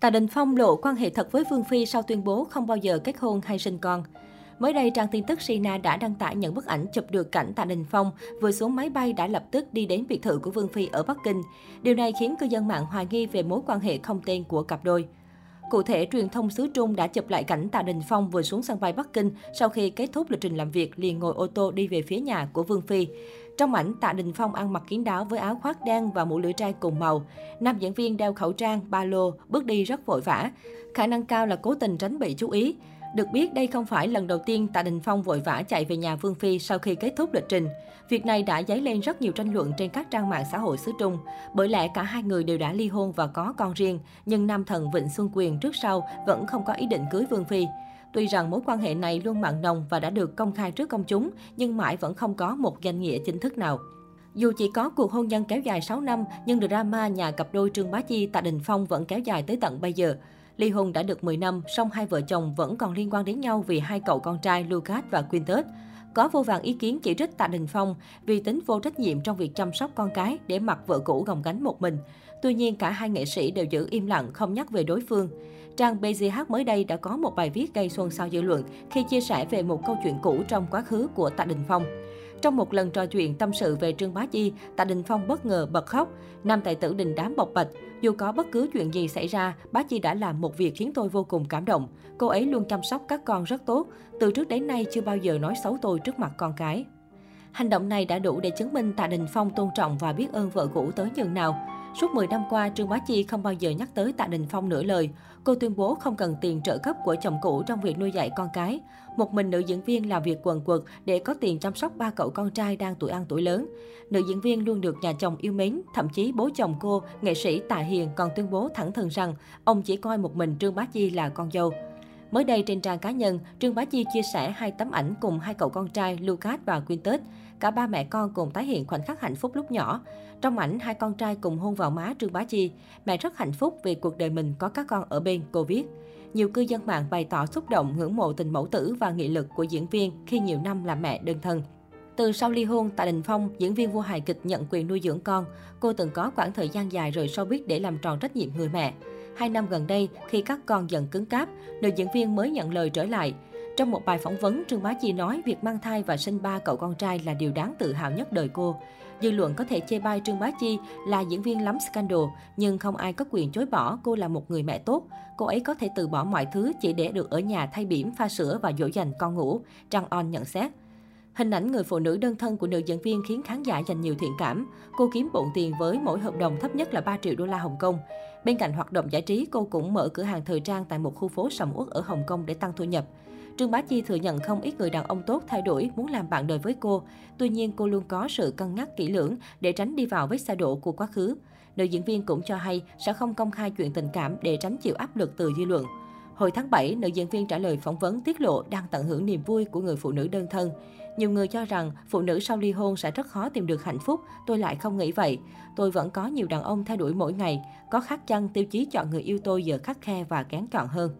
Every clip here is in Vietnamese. Tạ Đình Phong lộ quan hệ thật với Vương Phi sau tuyên bố không bao giờ kết hôn hay sinh con. Mới đây, trang tin tức Sina đã đăng tải những bức ảnh chụp được cảnh Tạ Đình Phong vừa xuống máy bay đã lập tức đi đến biệt thự của Vương Phi ở Bắc Kinh. Điều này khiến cư dân mạng hoài nghi về mối quan hệ không tên của cặp đôi. Cụ thể, truyền thông xứ Trung đã chụp lại cảnh Tạ Đình Phong vừa xuống sân bay Bắc Kinh sau khi kết thúc lịch trình làm việc liền ngồi ô tô đi về phía nhà của Vương Phi. Trong ảnh, Tạ Đình Phong ăn mặc kín đáo với áo khoác đen và mũ lưỡi trai cùng màu. Nam diễn viên đeo khẩu trang, ba lô, bước đi rất vội vã. Khả năng cao là cố tình tránh bị chú ý. Được biết, đây không phải lần đầu tiên Tạ Đình Phong vội vã chạy về nhà Vương Phi sau khi kết thúc lịch trình. Việc này đã dấy lên rất nhiều tranh luận trên các trang mạng xã hội xứ Trung. Bởi lẽ cả hai người đều đã ly hôn và có con riêng, nhưng nam thần Vịnh Xuân Quyền trước sau vẫn không có ý định cưới Vương Phi. Tuy rằng mối quan hệ này luôn mặn nồng và đã được công khai trước công chúng, nhưng mãi vẫn không có một danh nghĩa chính thức nào. Dù chỉ có cuộc hôn nhân kéo dài 6 năm, nhưng drama nhà cặp đôi Trương Bá Chi - Tạ Đình Phong vẫn kéo dài tới tận bây giờ. Ly hôn đã được 10 năm, song hai vợ chồng vẫn còn liên quan đến nhau vì hai cậu con trai Lucas và Quintus. Có vô vàn ý kiến chỉ trích Tạ Đình Phong vì tính vô trách nhiệm trong việc chăm sóc con cái để mặc vợ cũ gồng gánh một mình. Tuy nhiên, cả hai nghệ sĩ đều giữ im lặng không nhắc về đối phương. Trang BGH mới đây đã có một bài viết gây xôn xao dư luận khi chia sẻ về một câu chuyện cũ trong quá khứ của Tạ Đình Phong. Trong một lần trò chuyện tâm sự về Trương Bá Chi, Tạ Đình Phong bất ngờ bật khóc. Nam tài tử đình đám bộc bạch, dù có bất cứ chuyện gì xảy ra, Bá Chi đã làm một việc khiến tôi vô cùng cảm động. Cô ấy luôn chăm sóc các con rất tốt, từ trước đến nay chưa bao giờ nói xấu tôi trước mặt con cái. Hành động này đã đủ để chứng minh Tạ Đình Phong tôn trọng và biết ơn vợ cũ tới nhường nào. Suốt 10 năm qua, Trương Bá Chi không bao giờ nhắc tới Tạ Đình Phong nửa lời. Cô tuyên bố không cần tiền trợ cấp của chồng cũ trong việc nuôi dạy con cái. Một mình nữ diễn viên làm việc quần quật để có tiền chăm sóc ba cậu con trai đang tuổi ăn tuổi lớn. Nữ diễn viên luôn được nhà chồng yêu mến, thậm chí bố chồng cô, nghệ sĩ Tạ Hiền còn tuyên bố thẳng thừng rằng ông chỉ coi một mình Trương Bá Chi là con dâu. Mới đây trên trang cá nhân, Trương Bá Chi chia sẻ hai tấm ảnh cùng hai cậu con trai Lucas và Quintus. Cả ba mẹ con cùng tái hiện khoảnh khắc hạnh phúc lúc nhỏ. Trong ảnh, hai con trai cùng hôn vào má Trương Bá Chi. Mẹ rất hạnh phúc vì cuộc đời mình có các con ở bên, cô viết. Nhiều cư dân mạng bày tỏ xúc động ngưỡng mộ tình mẫu tử và nghị lực của diễn viên khi nhiều năm làm mẹ đơn thân. Từ sau ly hôn, Tạ Đình Phong, diễn viên vua hài kịch nhận quyền nuôi dưỡng con. Cô từng có khoảng thời gian dài rời showbiz để làm tròn trách nhiệm người mẹ. 2 năm gần đây, khi các con dần cứng cáp, nữ diễn viên mới nhận lời trở lại. Trong một bài phỏng vấn, Trương Bá Chi nói việc mang thai và sinh 3 cậu con trai là điều đáng tự hào nhất đời cô. Dư luận có thể chê bai Trương Bá Chi là diễn viên lắm scandal, nhưng không ai có quyền chối bỏ cô là một người mẹ tốt. Cô ấy có thể từ bỏ mọi thứ chỉ để được ở nhà thay bỉm, pha sữa và dỗ dành con ngủ, Trang On nhận xét. Hình ảnh người phụ nữ đơn thân của nữ diễn viên khiến khán giả dành nhiều thiện cảm. Cô kiếm bộn tiền với mỗi hợp đồng thấp nhất là 3 triệu đô la Hồng Kông. Bên cạnh hoạt động giải trí, cô cũng mở cửa hàng thời trang tại một khu phố sầm uất ở Hồng Kông để tăng thu nhập. Trương Bá Chi thừa nhận không ít người đàn ông tốt thay đổi muốn làm bạn đời với cô. Tuy nhiên, cô luôn có sự cân nhắc kỹ lưỡng để tránh đi vào vết xe đổ của quá khứ. Nữ diễn viên cũng cho hay sẽ không công khai chuyện tình cảm để tránh chịu áp lực từ dư luận. Hồi tháng 7, nữ diễn viên trả lời phỏng vấn tiết lộ đang tận hưởng niềm vui của người phụ nữ đơn thân. Nhiều người cho rằng phụ nữ sau ly hôn sẽ rất khó tìm được hạnh phúc, tôi lại không nghĩ vậy. Tôi vẫn có nhiều đàn ông thay đổi mỗi ngày, có khác chăng tiêu chí chọn người yêu tôi giờ khắt khe và kén chọn hơn.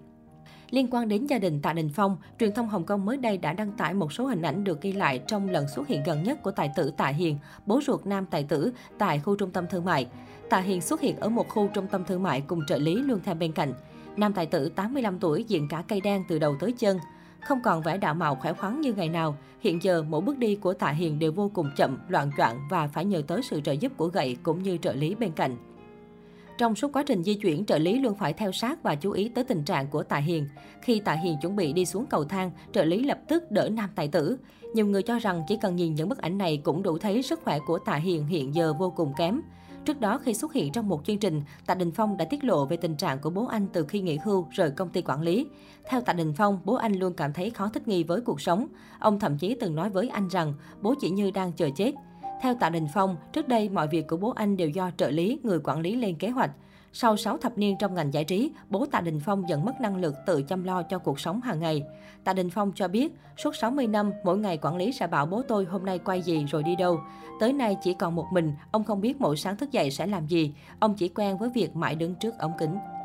Liên quan đến gia đình Tạ Đình Phong, truyền thông Hồng Kông mới đây đã đăng tải một số hình ảnh được ghi lại trong lần xuất hiện gần nhất của tài tử Tạ Hiền, bố ruột nam tài tử, tại khu trung tâm thương mại. Tạ Hiền xuất hiện ở một khu trung tâm thương mại cùng trợ lý luôn theo bên cạnh. Nam tài tử 85 tuổi diện cả cây đen từ đầu tới chân. Không còn vẻ đạo mạo khỏe khoắn như ngày nào, hiện giờ mỗi bước đi của Tạ Hiền đều vô cùng chậm, loạng choạng và phải nhờ tới sự trợ giúp của gậy cũng như trợ lý bên cạnh. Trong suốt quá trình di chuyển, trợ lý luôn phải theo sát và chú ý tới tình trạng của Tạ Hiền. Khi Tạ Hiền chuẩn bị đi xuống cầu thang, trợ lý lập tức đỡ nam tài tử. Nhiều người cho rằng chỉ cần nhìn những bức ảnh này cũng đủ thấy sức khỏe của Tạ Hiền hiện giờ vô cùng kém. Trước đó, khi xuất hiện trong một chương trình, Tạ Đình Phong đã tiết lộ về tình trạng của bố anh từ khi nghỉ hưu rời công ty quản lý. Theo Tạ Đình Phong, bố anh luôn cảm thấy khó thích nghi với cuộc sống. Ông thậm chí từng nói với anh rằng bố chỉ như đang chờ chết. Theo Tạ Đình Phong, trước đây mọi việc của bố anh đều do trợ lý, người quản lý lên kế hoạch. Sau 6 thập niên trong ngành giải trí, bố Tạ Đình Phong dần mất năng lực tự chăm lo cho cuộc sống hàng ngày. Tạ Đình Phong cho biết, suốt 60 năm, mỗi ngày quản lý sẽ bảo bố tôi hôm nay quay gì rồi đi đâu. Tới nay chỉ còn một mình, ông không biết mỗi sáng thức dậy sẽ làm gì. Ông chỉ quen với việc mãi đứng trước ống kính.